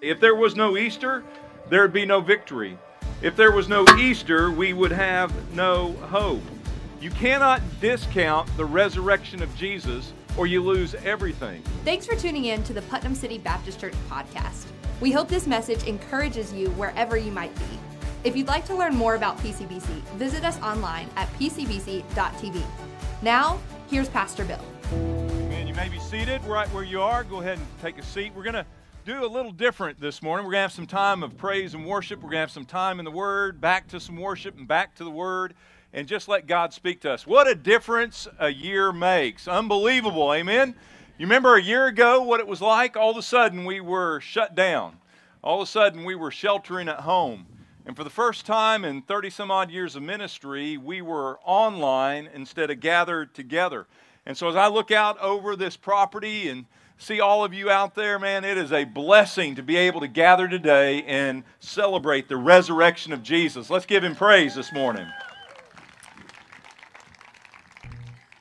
If there was no Easter, there would be no victory. If there was no Easter, we would have no hope. You cannot discount the resurrection of Jesus or you lose everything. Thanks for tuning in to the Putnam City Baptist Church podcast. We hope this message encourages you wherever you might be. If you'd like to learn more about PCBC, visit us online at pcbc.tv. Now, here's Pastor Bill. Man, you may be seated right where you are. Go ahead and take a seat. We're going to do a little different this morning. We're going to have some time of praise and worship. We're going to have some time in the Word, back to some worship and back to the Word, and just let God speak to us. What a difference a year makes. Unbelievable, amen? You remember a year ago what it was like? All of a sudden we were shut down. All of a sudden we were sheltering at home. And for the first time in 30 some odd years of ministry, we were online instead of gathered together. And so as I look out over this property and see all of you out there, man, it is a blessing to be able to gather today and celebrate the resurrection of Jesus. Let's give Him praise this morning.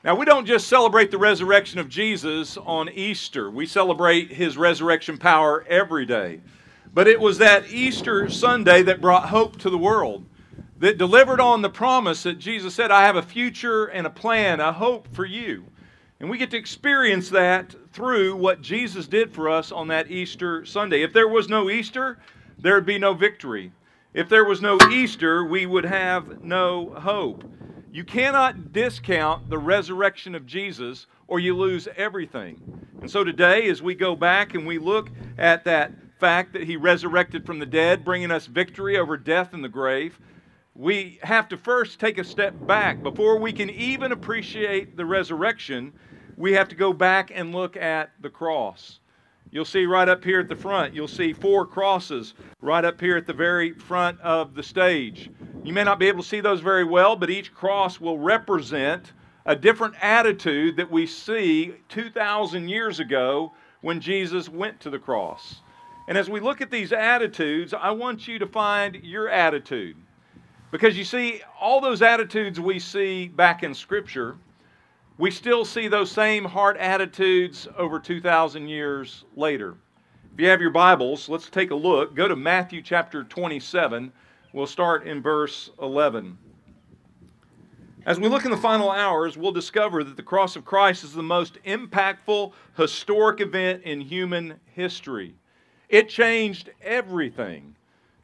Now, we don't just celebrate the resurrection of Jesus on Easter. We celebrate His resurrection power every day. But it was that Easter Sunday that brought hope to the world, that delivered on the promise that Jesus said, I have a future and a plan, a hope for you. And we get to experience that through what Jesus did for us on that Easter Sunday. If there was no Easter, there would be no victory. If there was no Easter, we would have no hope. You cannot discount the resurrection of Jesus or you lose everything. And so today, as we go back and we look at that fact that He resurrected from the dead, bringing us victory over death and the grave, we have to first take a step back. Before we can even appreciate the resurrection, we have to go back and look at the cross. You'll see right up here at the front, you'll see four crosses right up here at the very front of the stage. You may not be able to see those very well, but each cross will represent a different attitude that we see 2,000 years ago when Jesus went to the cross. And as we look at these attitudes, I want you to find your attitude. Because you see, all those attitudes we see back in Scripture, we still see those same heart attitudes over 2,000 years later. If you have your Bibles, let's take a look. Go to Matthew chapter 27. We'll start in verse 11. As we look in the final hours, we'll discover that the cross of Christ is the most impactful historic event in human history. It changed everything.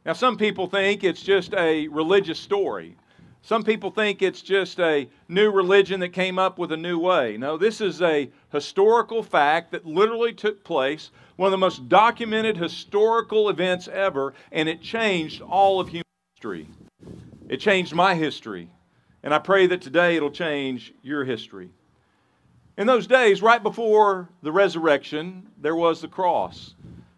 Now, some people think it's just a religious story. Some people think it's just a new religion that came up with a new way. No, this is a historical fact that literally took place, one of the most documented historical events ever, and it changed all of human history. It changed my history, and I pray that today it'll change your history. In those days, right before the resurrection, there was the cross.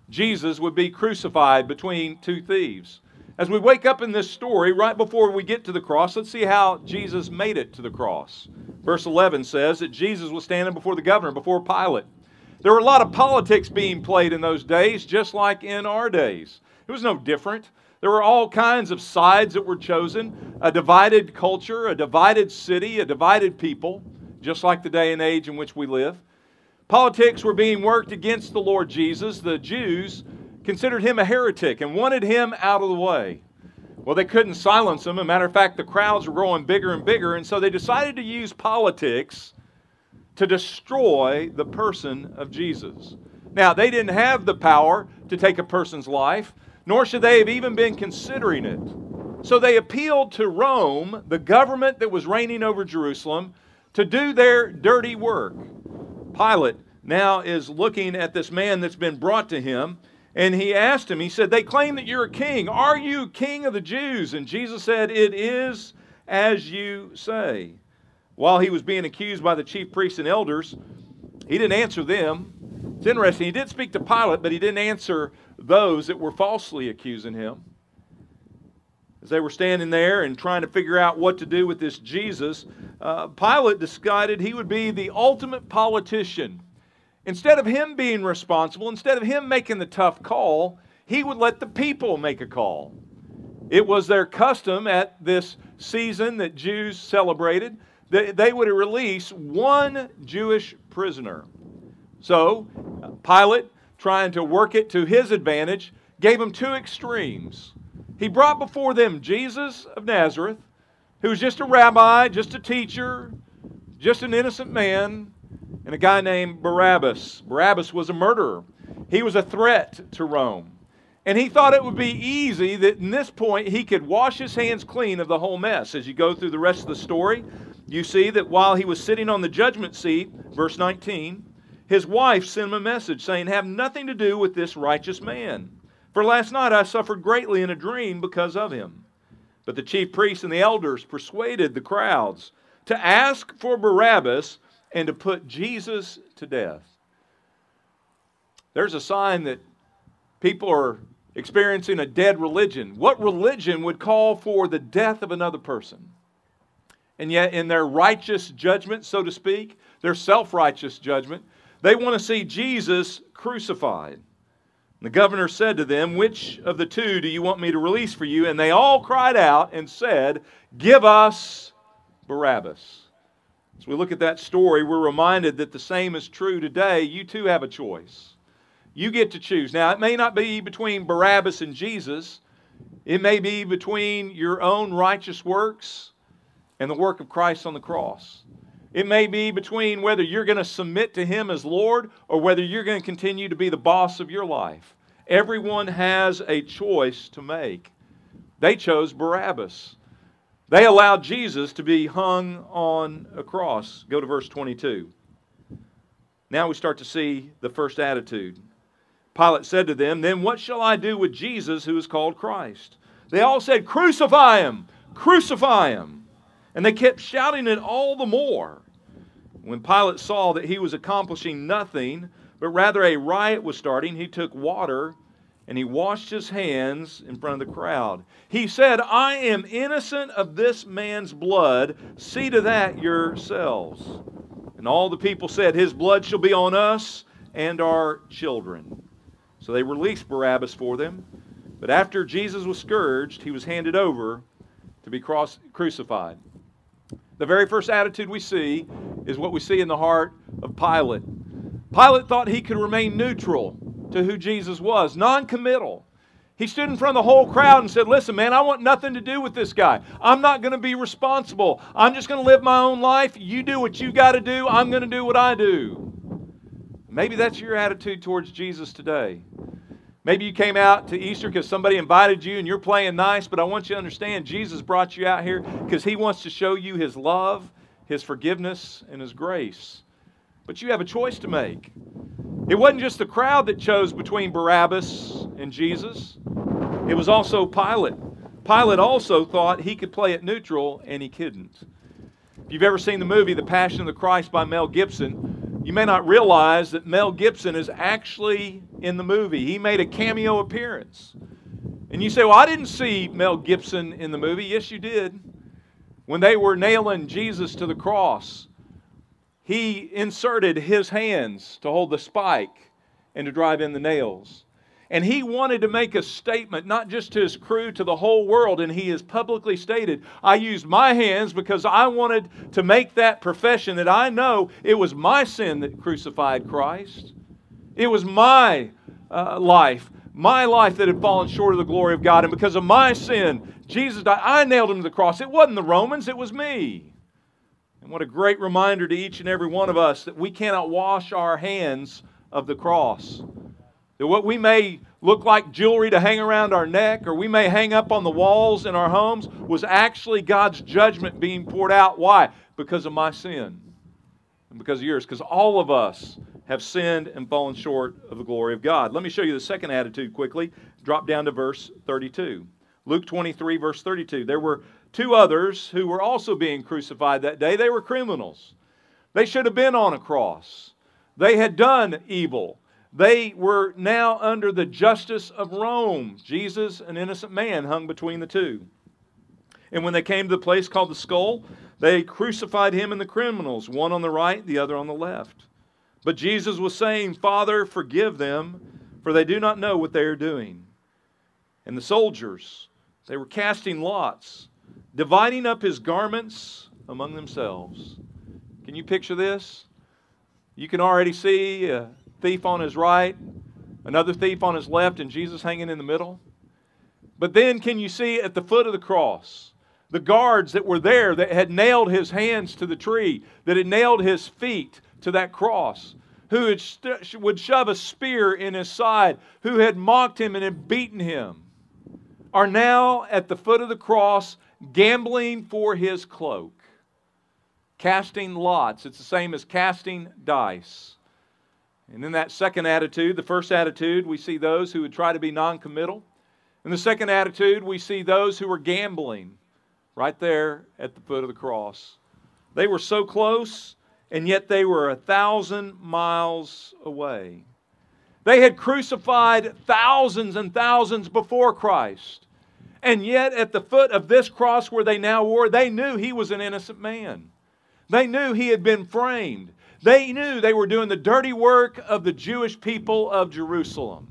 Jesus would be crucified between two thieves. As we wake up in this story, right before we get to the cross, let's see how Jesus made it to the cross. Verse 11 says that Jesus was standing before the governor, before Pilate. There were a lot of politics being played in those days, just like in our days. It was no different. There were all kinds of sides that were chosen, a divided culture, a divided city, a divided people, just like the day and age in which we live. Politics were being worked against the Lord Jesus. The Jews considered Him a heretic and wanted Him out of the way. Well, they couldn't silence Him. As a matter of fact, the crowds were growing bigger and bigger, and so they decided to use politics to destroy the person of Jesus. Now, they didn't have the power to take a person's life, nor should they have even been considering it. So they appealed to Rome, the government that was reigning over Jerusalem, to do their dirty work. Pilate now is looking at this man that's been brought to him, and he asked him, he said, they claim that you're a king. Are you king of the Jews? And Jesus said, it is as you say. While he was being accused by the chief priests and elders, he didn't answer them. It's interesting, he did speak to Pilate, but he didn't answer those that were falsely accusing him. As they were standing there and trying to figure out what to do with this Jesus, Pilate decided he would be the ultimate politician. Instead of him being responsible, instead of him making the tough call, he would let the people make a call. It was their custom at this season that Jews celebrated that they would release one Jewish prisoner. So Pilate, trying to work it to his advantage, gave them two extremes. He brought before them Jesus of Nazareth, who was just a rabbi, just a teacher, just an innocent man, and a guy named Barabbas. Barabbas was a murderer. He was a threat to Rome. And he thought it would be easy that in this point he could wash his hands clean of the whole mess. As you go through the rest of the story, you see that while he was sitting on the judgment seat, verse 19, his wife sent him a message saying, "Have nothing to do with this righteous man. For last night I suffered greatly in a dream because of him." But the chief priests and the elders persuaded the crowds to ask for Barabbas and to put Jesus to death. There's a sign that people are experiencing a dead religion. What religion would call for the death of another person? And yet in their righteous judgment, so to speak, their self-righteous judgment, they want to see Jesus crucified. And the governor said to them, "Which of the two do you want me to release for you?" And they all cried out and said, "Give us Barabbas." As we look at that story, we're reminded that the same is true today. You too have a choice. You get to choose. Now, it may not be between Barabbas and Jesus. It may be between your own righteous works and the work of Christ on the cross. It may be between whether you're going to submit to Him as Lord or whether you're going to continue to be the boss of your life. Everyone has a choice to make. They chose Barabbas. They allowed Jesus to be hung on a cross. Go to verse 22. Now we start to see the first attitude. Pilate said to them, "Then what shall I do with Jesus who is called Christ?" They all said, "Crucify him! Crucify him!" And they kept shouting it all the more. When Pilate saw that he was accomplishing nothing, but rather a riot was starting, he took water and he washed his hands in front of the crowd. He said, "I am innocent of this man's blood. See to that yourselves." And all the people said, "His blood shall be on us and our children." So they released Barabbas for them. But after Jesus was scourged, he was handed over to be crucified. The very first attitude we see is what we see in the heart of Pilate. Pilate thought he could remain neutral to who Jesus was, non-committal. He stood in front of the whole crowd and said, "Listen, man, I want nothing to do with this guy. I'm not going to be responsible. I'm just going to live my own life. You do what you got to do. I'm going to do what I do." Maybe that's your attitude towards Jesus today. Maybe you came out to Easter because somebody invited you and you're playing nice, but I want you to understand Jesus brought you out here because He wants to show you His love, His forgiveness, and His grace. But you have a choice to make. It wasn't just the crowd that chose between Barabbas and Jesus. It was also Pilate. Pilate also thought he could play it neutral, and he couldn't. If you've ever seen the movie The Passion of the Christ by Mel Gibson, you may not realize that Mel Gibson is actually in the movie. He made a cameo appearance. And you say, "Well, I didn't see Mel Gibson in the movie." Yes, you did. When they were nailing Jesus to the cross, he inserted his hands to hold the spike and to drive in the nails. And he wanted to make a statement, not just to his crew, to the whole world. And he has publicly stated, "I used my hands because I wanted to make that profession that I know it was my sin that crucified Christ. It was my life that had fallen short of the glory of God. And because of my sin, Jesus died. I nailed Him to the cross. It wasn't the Romans, it was me." And what a great reminder to each and every one of us that we cannot wash our hands of the cross. That what we may look like jewelry to hang around our neck or we may hang up on the walls in our homes was actually God's judgment being poured out. Why? Because of my sin and because of yours. Because all of us have sinned and fallen short of the glory of God. Let me show you the second attitude quickly. Drop down to verse 32. Luke 23, verse 32. There were two others who were also being crucified that day. They were criminals. They should have been on a cross. They had done evil. They were now under the justice of Rome. Jesus, an innocent man, hung between the two. And when they came to the place called the Skull, they crucified Him and the criminals, one on the right, the other on the left. But Jesus was saying, "Father, forgive them, for they do not know what they are doing." And the soldiers, they were casting lots, dividing up His garments among themselves. Can you picture this? You can already see thief on his right, another thief on his left, and Jesus hanging in the middle. But then can you see at the foot of the cross, the guards that were there that had nailed his hands to the tree, that had nailed his feet to that cross, who would shove a spear in his side, who had mocked him and had beaten him, are now at the foot of the cross gambling for his cloak, casting lots. It's the same as casting dice. And in that second attitude, the first attitude, we see those who would try to be noncommittal. In the second attitude, we see those who were gambling right there at the foot of the cross. They were so close, and yet they were 1,000 miles away. They had crucified thousands and thousands before Christ. And yet at the foot of this cross where they now were, they knew he was an innocent man. They knew he had been framed. They knew they were doing the dirty work of the Jewish people of Jerusalem.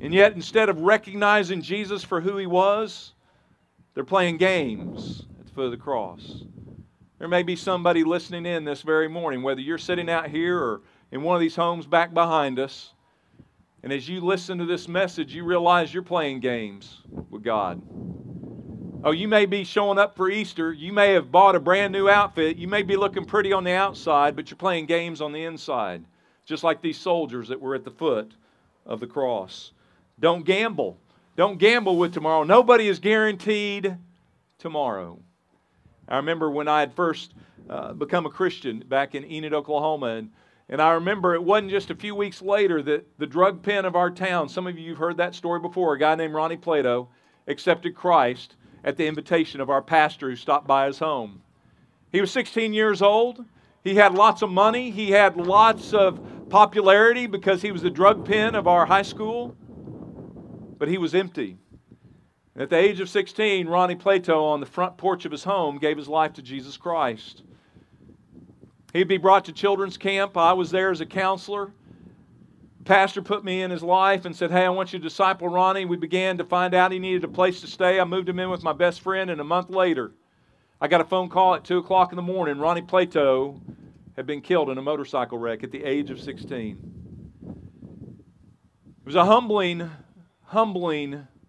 And yet, instead of recognizing Jesus for who he was, they're playing games at the foot of the cross. There may be somebody listening in this very morning, whether you're sitting out here or in one of these homes back behind us, and as you listen to this message, you realize you're playing games with God. Oh, you may be showing up for Easter. You may have bought a brand new outfit. You may be looking pretty on the outside, but you're playing games on the inside, just like these soldiers that were at the foot of the cross. Don't gamble. Don't gamble with tomorrow. Nobody is guaranteed tomorrow. I remember when I had first become a Christian back in Enid, Oklahoma, and I remember it wasn't just a few weeks later that the drug pen of our town, some of you have heard that story before, a guy named Ronnie Plato accepted Christ at the invitation of our pastor who stopped by his home. He was 16 years old. He had lots of money. He had lots of popularity because he was the drug pen of our high school. But he was empty. And at the age of 16, Ronnie Plato, on the front porch of his home, gave his life to Jesus Christ. He'd be brought to children's camp. I was there as a counselor. The pastor put me in his life and said, "Hey, I want you to disciple Ronnie." We began to find out he needed a place to stay. I moved him in with my best friend, and a month later, I got a phone call at 2 o'clock in the morning. Ronnie Plato had been killed in a motorcycle wreck at the age of 16. It was a humbling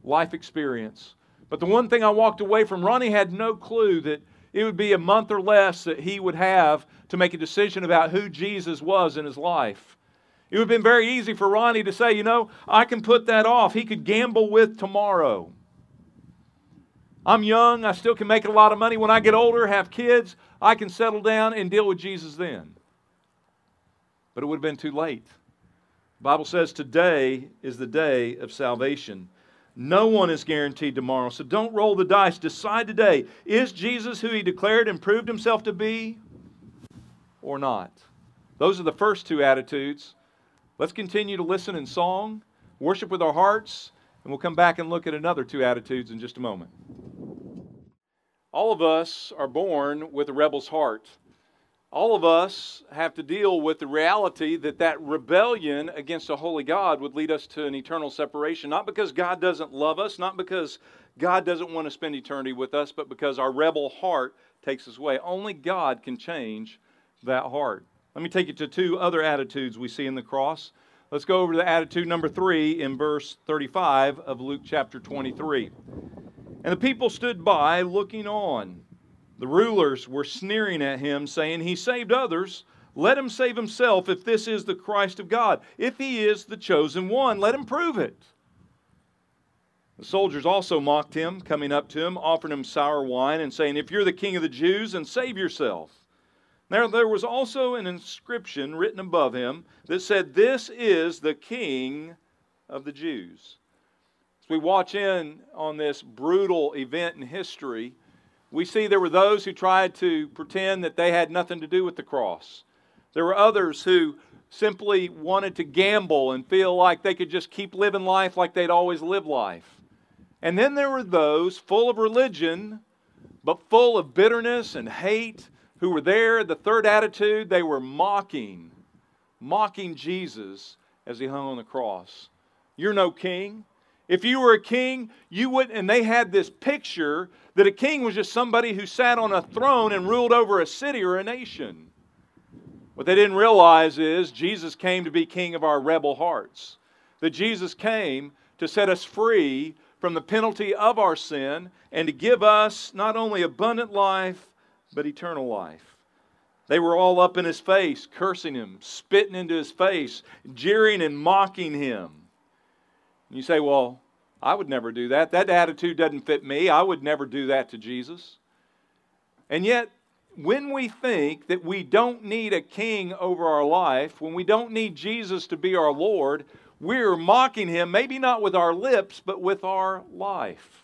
life experience. But the one thing I walked away from, Ronnie had no clue that it would be a month or less that he would have to make a decision about who Jesus was in his life. It would have been very easy for Ronnie to say, you know, I can put that off. He could gamble with tomorrow. I'm young. I still can make a lot of money. When I get older, have kids, I can settle down and deal with Jesus then. But it would have been too late. The Bible says today is the day of salvation. No one is guaranteed tomorrow, so don't roll the dice. Decide today, is Jesus who he declared and proved himself to be or not? Those are the first two attitudes. Let's continue to listen in song, worship with our hearts, and we'll come back and look at another two attitudes in just a moment. All of us are born with a rebel's heart. All of us have to deal with the reality that that rebellion against a holy God would lead us to an eternal separation, not because God doesn't love us, not because God doesn't want to spend eternity with us, but because our rebel heart takes us away. Only God can change that heart. Let me take you to two other attitudes we see in the cross. Let's go over to the attitude number 3 in verse 35 of Luke chapter 23. And the people stood by looking on. The rulers were sneering at him, saying, "He saved others. Let him save himself if this is the Christ of God. If he is the chosen one, let him prove it." The soldiers also mocked him, coming up to him, offering him sour wine, and saying, "If you're the king of the Jews, then save yourself." Now there was also an inscription written above him that said, "This is the King of the Jews." As we watch in on this brutal event in history, we see there were those who tried to pretend that they had nothing to do with the cross. There were others who simply wanted to gamble and feel like they could just keep living life like they'd always lived life. And then there were those full of religion, but full of bitterness and hate, who were there. The third attitude, they were mocking Jesus as he hung on the cross. "You're no king. If you were a king, you wouldn't," and they had this picture that a king was just somebody who sat on a throne and ruled over a city or a nation. What they didn't realize is Jesus came to be king of our rebel hearts. That Jesus came to set us free from the penalty of our sin and to give us not only abundant life, but eternal life. They were all up in His face, cursing Him, spitting into His face, jeering and mocking Him. And you say, well, I would never do that. That attitude doesn't fit me. I would never do that to Jesus. And yet, when we think that we don't need a king over our life, when we don't need Jesus to be our Lord, we're mocking Him, maybe not with our lips, but with our life.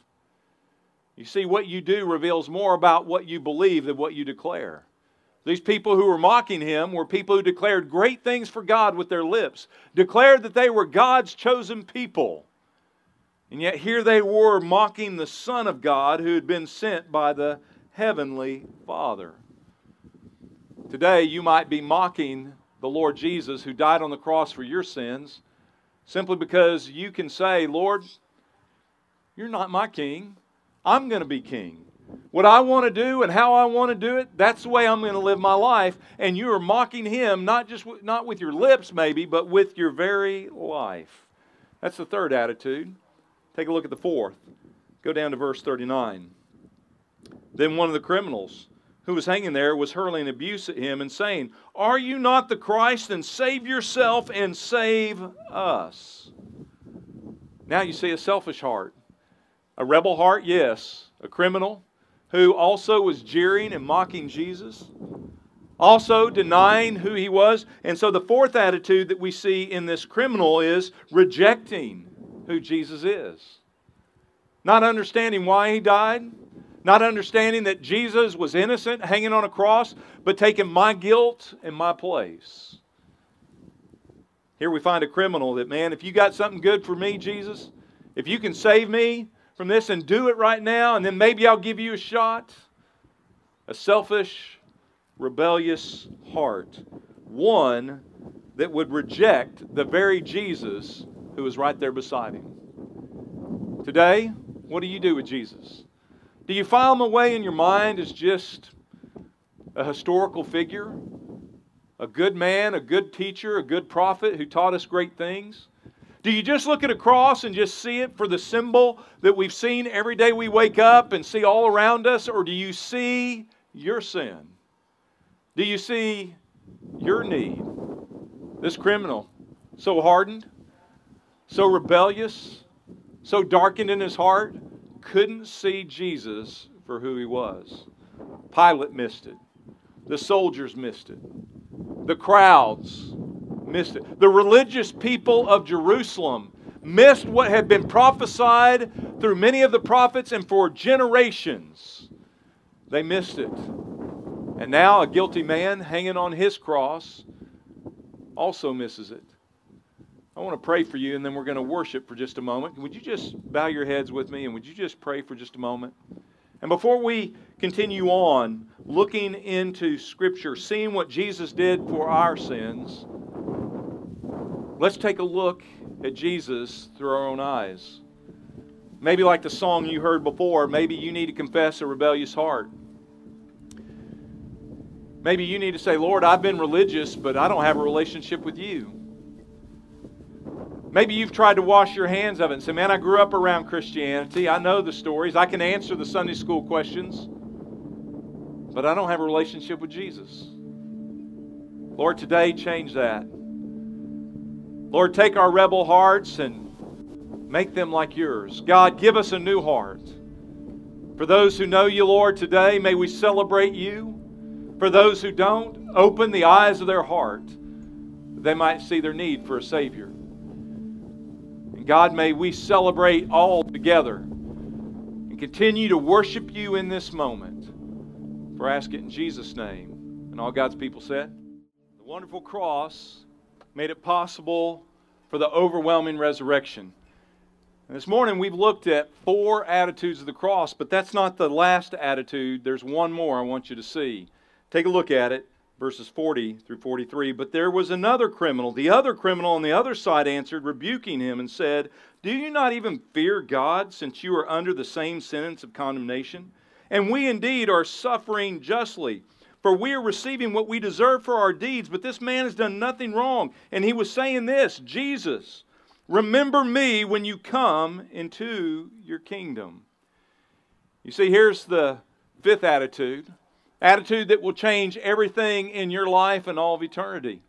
You see, what you do reveals more about what you believe than what you declare. These people who were mocking Him were people who declared great things for God with their lips, declared that they were God's chosen people. And yet here they were mocking the Son of God who had been sent by the Heavenly Father. Today you might be mocking the Lord Jesus who died on the cross for your sins simply because you can say, Lord, you're not my king. I'm going to be king. What I want to do and how I want to do it, that's the way I'm going to live my life. And you are mocking Him, not with your lips maybe, but with your very life. That's the third attitude. Take a look at the fourth. Go down to verse 39. Then one of the criminals who was hanging there was hurling abuse at Him and saying, Are you not the Christ? Then save yourself and save us. Now you see a selfish heart. A rebel heart, yes. A criminal who also was jeering and mocking Jesus. Also denying who He was. And so the fourth attitude that we see in this criminal is rejecting who Jesus is. Not understanding why He died. Not understanding that Jesus was innocent, hanging on a cross, but taking my guilt in my place. Here we find a criminal that, man, if you got something good for me, Jesus, if you can save me from this and do it right now, and then maybe I'll give you a shot. A selfish, rebellious heart. One that would reject the very Jesus who was right there beside Him. Today, what do you do with Jesus? Do you file Him away in your mind as just a historical figure? A good man, a good teacher, a good prophet who taught us great things? Do you just look at a cross and just see it for the symbol that we've seen every day we wake up and see all around us? Or do you see your sin? Do you see your need? This criminal, so hardened, so rebellious, so darkened in his heart, couldn't see Jesus for who He was. Pilate missed it. The soldiers missed it. The crowds missed it. The religious people of Jerusalem missed what had been prophesied through many of the prophets and for generations. They missed it. And now a guilty man hanging on his cross also misses it. I want to pray for you, and then we're going to worship for just a moment. Would you just bow your heads with me, and would you just pray for just a moment? And before we continue on looking into Scripture, seeing what Jesus did for our sins, let's take a look at Jesus through our own eyes. Maybe like the song you heard before, maybe you need to confess a rebellious heart. Maybe you need to say, Lord, I've been religious, but I don't have a relationship with you. Maybe you've tried to wash your hands of it and say, man, I grew up around Christianity. I know the stories. I can answer the Sunday school questions. But I don't have a relationship with Jesus. Lord, today change that. Lord, take our rebel hearts and make them like yours. God, give us a new heart. For those who know you, Lord, today, may we celebrate you. For those who don't, open the eyes of their heart. They might see their need for a Savior. God, may we celebrate all together and continue to worship you in this moment. For I ask it in Jesus' name. And all God's people said, the wonderful cross made it possible for the overwhelming resurrection. And this morning we've looked at four attitudes of the cross, but that's not the last attitude. There's one more I want you to see. Take a look at it, verses 40 through 43. But there was another criminal. The other criminal on the other side answered, rebuking him, and said, Do you not even fear God, since you are under the same sentence of condemnation? And we indeed are suffering justly, For we are receiving what we deserve for our deeds, but this man has done nothing wrong. And he was saying this, Jesus, remember me when you come into your kingdom. You see, here's the fifth attitude. Attitude that will change everything in your life and all of eternity.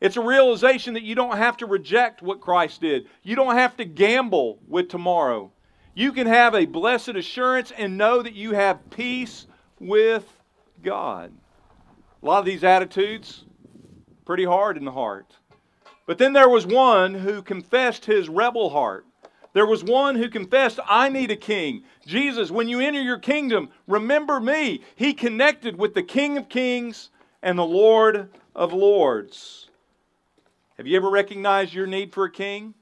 It's a realization that you don't have to reject what Christ did. You don't have to gamble with tomorrow. You can have a blessed assurance and know that you have peace with God. A lot of these attitudes, pretty hard in the heart. But then there was one who confessed his rebel heart. There was one who confessed, I need a king. Jesus, when you enter your kingdom, remember me. He connected with the King of Kings and the Lord of Lords. Have you ever recognized your need for a king?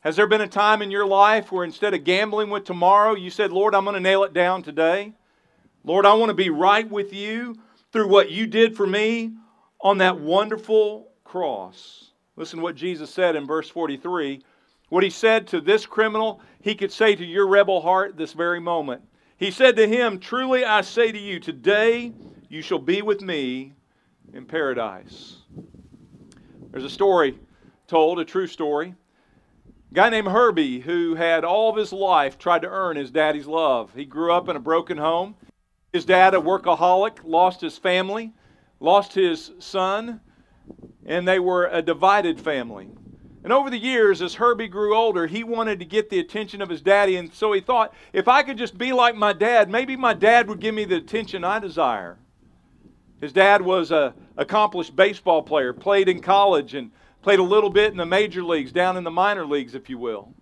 Has there been a time in your life where instead of gambling with tomorrow, you said, Lord, I'm going to nail it down today. Lord, I want to be right with you through what you did for me on that wonderful cross. Listen to what Jesus said in verse 43. What he said to this criminal, he could say to your rebel heart this very moment. He said to him, truly I say to you, today you shall be with me in paradise. There's a story told, a true story. A guy named Herbie who had all of his life tried to earn his daddy's love. He grew up in a broken home. His dad, a workaholic, lost his family, lost his son, and they were a divided family. And over the years, as Herbie grew older, he wanted to get the attention of his daddy. And so he thought, if I could just be like my dad, maybe my dad would give me the attention I desire. His dad was an accomplished baseball player, played in college and played a little bit in the major leagues, down in the minor leagues, if you will.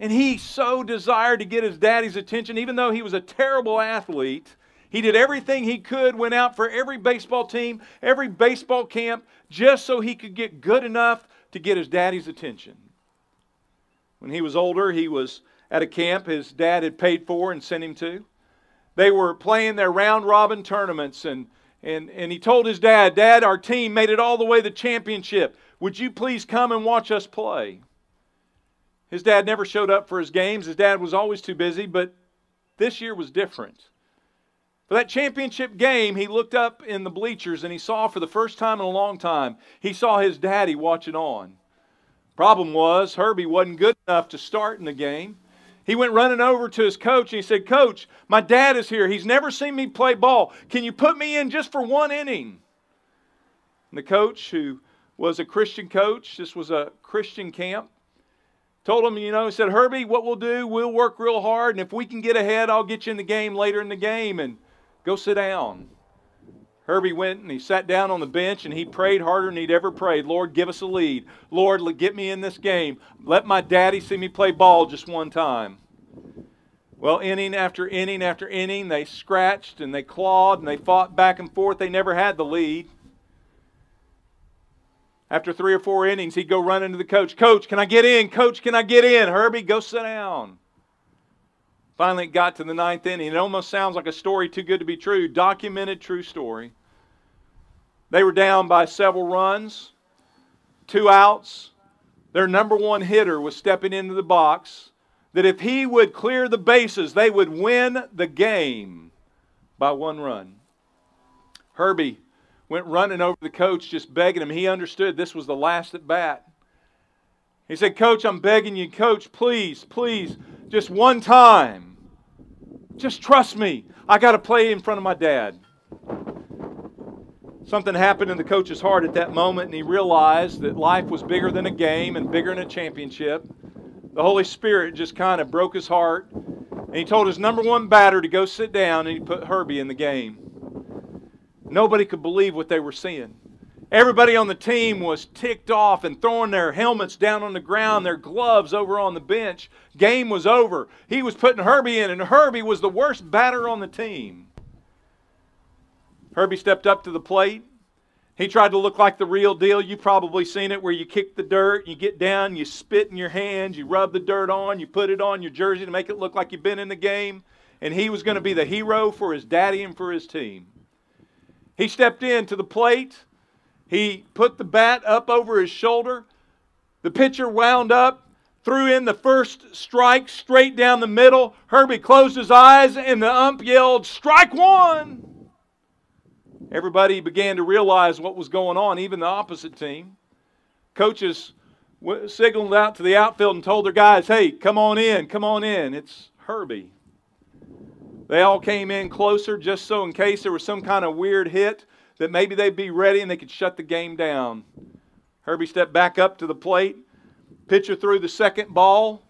And he so desired to get his daddy's attention, even though he was a terrible athlete. He did everything he could, went out for every baseball team, every baseball camp, just so he could get good enough to get his daddy's attention. When he was older, he was at a camp his dad had paid for and sent him to. They were playing their round-robin tournaments, and he told his dad, Dad, our team made it all the way to the championship. Would you please come and watch us play? His dad never showed up for his games. His dad was always too busy, but this year was different. For that championship game, he looked up in the bleachers and he saw for the first time in a long time, he saw his daddy watching on. Problem was, Herbie wasn't good enough to start in the game. He went running over to his coach and he said, Coach, my dad is here. He's never seen me play ball. Can you put me in just for one inning? And the coach, who was a Christian coach, this was a Christian camp, told him, he said, Herbie, what we'll do, we'll work real hard, and if we can get ahead, I'll get you in the game later in the game. And go sit down. Herbie went and he sat down on the bench and he prayed harder than he'd ever prayed. Lord, give us a lead. Lord, get me in this game. Let my daddy see me play ball just one time. Well, inning after inning after inning, they scratched and they clawed and they fought back and forth. They never had the lead. After 3 or 4 innings, he'd go run into the coach. Coach, can I get in? Coach, can I get in? Herbie, go sit down. Finally, it got to the 9th inning. It almost sounds like a story too good to be true. Documented true story. They were down by several runs, 2 outs. Their number one hitter was stepping into the box. That if he would clear the bases, they would win the game by 1 run. Herbie went running over to the coach, just begging him. He understood this was the last at bat. He said, Coach, I'm begging you. Coach, please, please. Just one time. Just trust me. I got to play in front of my dad. Something happened in the coach's heart at that moment, and he realized that life was bigger than a game and bigger than a championship. The Holy Spirit just kind of broke his heart, and he told his number one batter to go sit down, and he put Herbie in the game. Nobody could believe what they were seeing. Everybody on the team was ticked off and throwing their helmets down on the ground, their gloves over on the bench. Game was over. He was putting Herbie in, and Herbie was the worst batter on the team. Herbie stepped up to the plate. He tried to look like the real deal. You've probably seen it where you kick the dirt, you get down, you spit in your hands, you rub the dirt on, you put it on your jersey to make it look like you've been in the game. And he was going to be the hero for his daddy and for his team. He stepped in to the plate. He put the bat up over his shoulder. The pitcher wound up, threw in the first strike straight down the middle. Herbie closed his eyes, and the ump yelled, "Strike one!" Everybody began to realize what was going on, even the opposite team. Coaches signaled out to the outfield and told their guys, hey, come on in, come on in. It's Herbie. They all came in closer just so in case there was some kind of weird hit that maybe they'd be ready and they could shut the game down. Herbie stepped back up to the plate. Pitcher threw the second ball.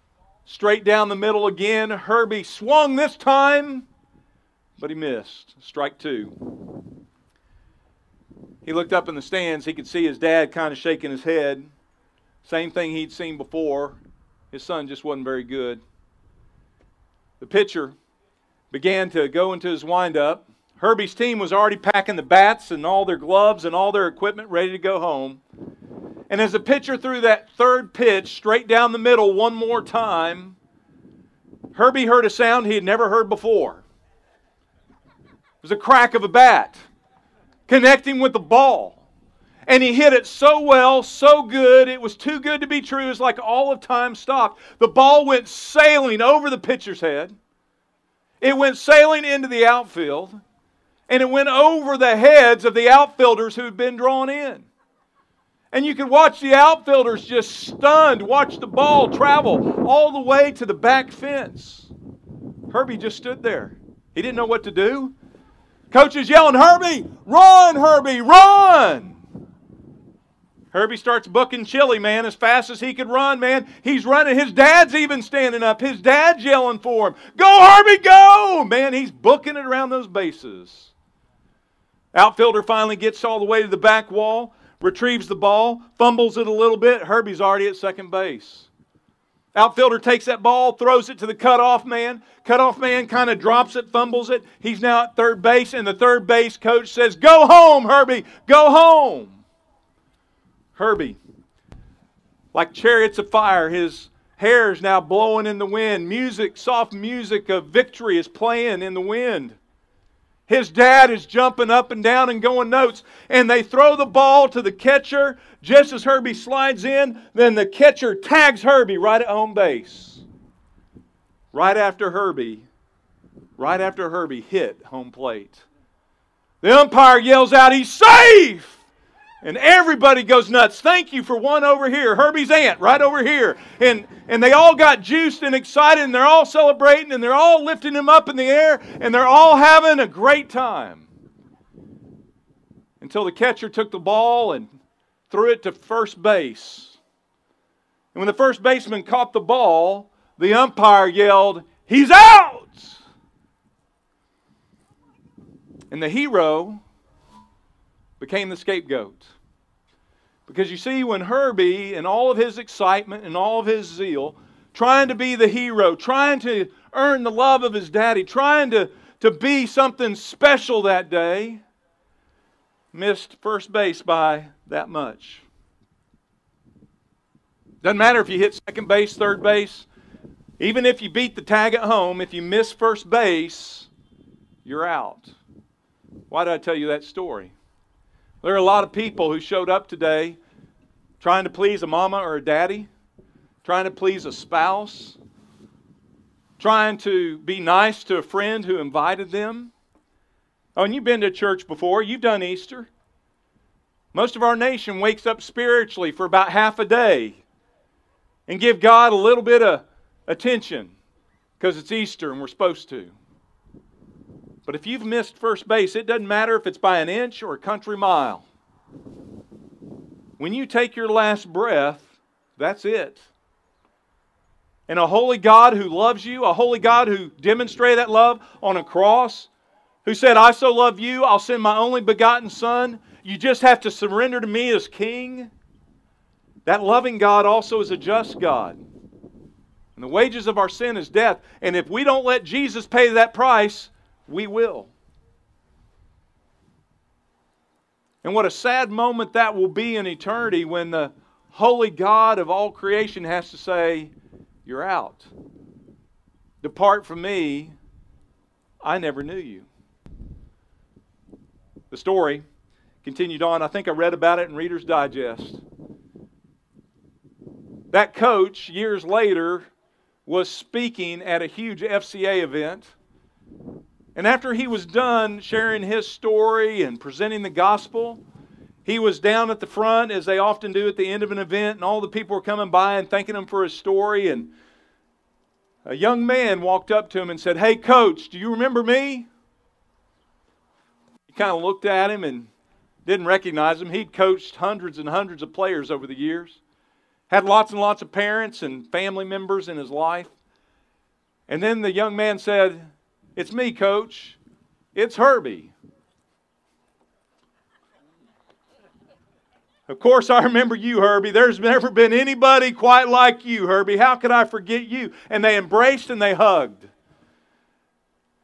Straight down the middle again. Herbie swung this time, but he missed. Strike two. He looked up in the stands. He could see his dad kind of shaking his head. Same thing he'd seen before. His son just wasn't very good. The pitcher began to go into his windup. Herbie's team was already packing the bats and all their gloves and all their equipment ready to go home. And as the pitcher threw that third pitch straight down the middle one more time, Herbie heard a sound he had never heard before. It was the crack of a bat connecting with the ball. And he hit it so well, so good, it was too good to be true. It was like all of time stopped. The ball went sailing over the pitcher's head. It went sailing into the outfield. And it went over the heads of the outfielders who had been drawn in. And you could watch the outfielders just stunned, watch the ball travel all the way to the back fence. Herbie just stood there. He didn't know what to do. Coaches yelling, Herbie, run, Herbie, run! Herbie starts booking chili, man, as fast as he could run, man. He's running. His dad's even standing up. His dad's yelling for him. Go, Herbie, go! Man, he's booking it around those bases. Outfielder finally gets all the way to the back wall, retrieves the ball, fumbles it a little bit. Herbie's already at second base. Outfielder takes that ball, throws it to the cutoff man. Cutoff man kind of drops it, fumbles it. He's now at third base, and the third base coach says, go home, Herbie, go home. Herbie, like chariots of fire, his hair is now blowing in the wind. Music, soft music of victory is playing in the wind. His dad is jumping up and down and going notes. And they throw the ball to the catcher. Just as Herbie slides in, then the catcher tags Herbie right at home base. Right after Herbie hit home plate, the umpire yells out, he's safe! And everybody goes nuts. Thank you for one over here. Herbie's aunt right over here. And they all got juiced and excited, and they're all celebrating, and they're all lifting him up in the air, and they're all having a great time. Until the catcher took the ball and threw it to first base. And when the first baseman caught the ball, the umpire yelled, he's out! And the hero became the scapegoat. Because you see, when Herbie, in all of his excitement and all of his zeal, trying to be the hero, trying to earn the love of his daddy, trying to be something special that day, missed first base by that much. Doesn't matter if you hit second base, third base, even if you beat the tag at home, if you miss first base, you're out. Why did I tell you that story? There are a lot of people who showed up today trying to please a mama or a daddy, trying to please a spouse, trying to be nice to a friend who invited them. Oh, and you've been to church before. You've done Easter. Most of our nation wakes up spiritually for about half a day and give God a little bit of attention because it's Easter and we're supposed to. But if you've missed first base, it doesn't matter if it's by an inch or a country mile. When you take your last breath, that's it. And a holy God who loves you, a holy God who demonstrated that love on a cross, who said, I so love you, I'll send my only begotten Son. You just have to surrender to me as King. That loving God also is a just God. And the wages of our sin is death. And if we don't let Jesus pay that price, we will. And what a sad moment that will be in eternity when the holy God of all creation has to say, you're out. Depart from me. I never knew you. The story continued on. I think I read about it in Reader's Digest. That coach, years later, was speaking at a huge FCA event. And after he was done sharing his story and presenting the gospel, he was down at the front, as they often do at the end of an event, and all the people were coming by and thanking him for his story. And a young man walked up to him and said, "Hey, coach, do you remember me?" He kind of looked at him and didn't recognize him. He'd coached hundreds and hundreds of players over the years, had lots and lots of parents and family members in his life. And then the young man said, "It's me, coach. It's Herbie." "Of course I remember you, Herbie. There's never been anybody quite like you, Herbie. How could I forget you?" And they embraced and they hugged.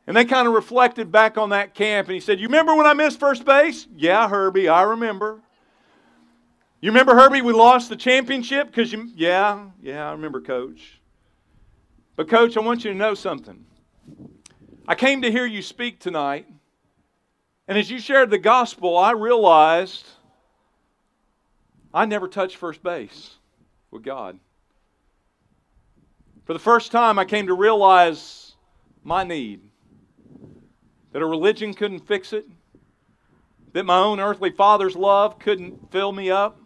And they kind of reflected back on that camp. And he said, "You remember when I missed first base?" "Yeah, Herbie, I remember." "You remember, Herbie, we lost the championship because you..." Yeah, I remember, coach. "But coach, I want you to know something. I came to hear you speak tonight. And as you shared the gospel, I realized I never touched first base with God. For the first time, I came to realize my need. That a religion couldn't fix it. That my own earthly father's love couldn't fill me up.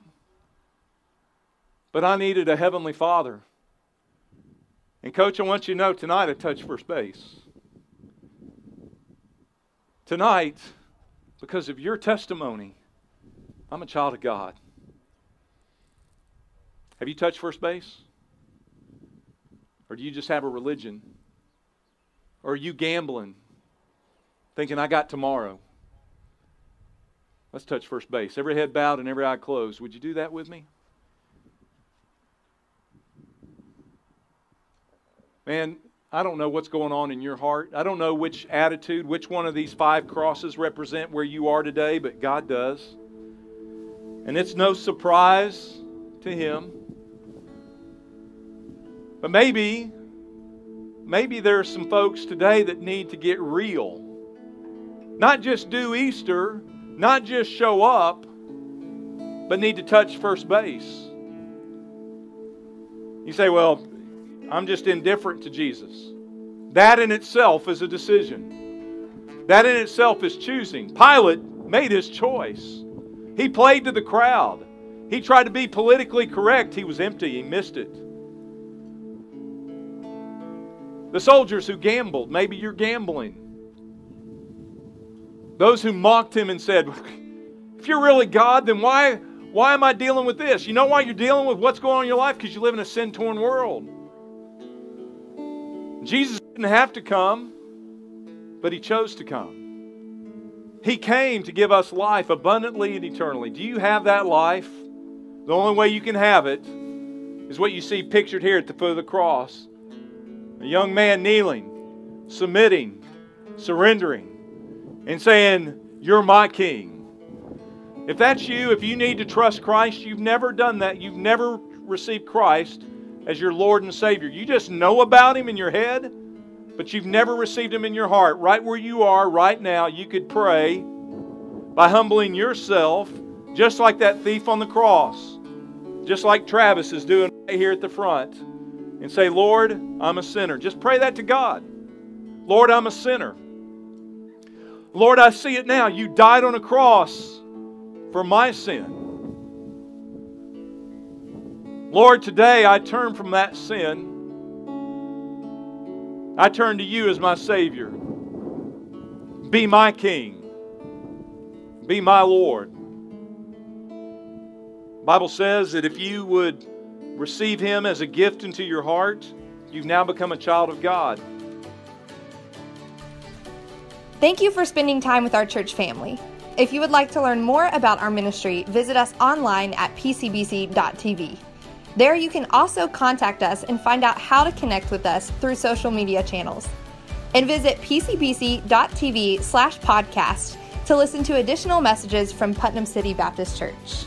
But I needed a heavenly father. And coach, I want you to know tonight I touched first base. Tonight, because of your testimony, I'm a child of God." Have you touched first base? Or do you just have a religion? Or are you gambling, thinking, "I got tomorrow"? Let's touch first base. Every head bowed and every eye closed. Would you do that with me? Man, I don't know what's going on in your heart. I don't know which attitude, which one of these five crosses represent where you are today, but God does. And it's no surprise to Him. But maybe there are some folks today that need to get real. Not just do Easter, not just show up, but need to touch first base. You say, "Well, I'm just indifferent to Jesus." That in itself is a decision. That in itself is choosing. Pilate made his choice. He played to the crowd. He tried to be politically correct. He was empty. He missed it. The soldiers who gambled, maybe you're gambling. Those who mocked him and said, "If you're really God, then why am I dealing with this?" You know why you're dealing with what's going on in your life? Because you live in a sin-torn world. Jesus didn't have to come, but He chose to come. He came to give us life abundantly and eternally. Do you have that life? The only way you can have it is what you see pictured here at the foot of the cross. A young man kneeling, submitting, surrendering, and saying, "You're my King." If that's you, if you need to trust Christ, you've never done that, you've never received Christ as your Lord and Savior. You just know about Him in your head, but you've never received Him in your heart. Right where you are right now, you could pray by humbling yourself, just like that thief on the cross, just like Travis is doing right here at the front, and say, "Lord, I'm a sinner." Just pray that to God. "Lord, I'm a sinner. Lord, I see it now. You died on a cross for my sin. Lord, today I turn from that sin. I turn to You as my Savior. Be my King. Be my Lord." The Bible says that if you would receive Him as a gift into your heart, you've now become a child of God. Thank you for spending time with our church family. If you would like to learn more about our ministry, visit us online at pcbc.tv. There you can also contact us and find out how to connect with us through social media channels. And visit pcbc.tv/podcast to listen to additional messages from Putnam City Baptist Church.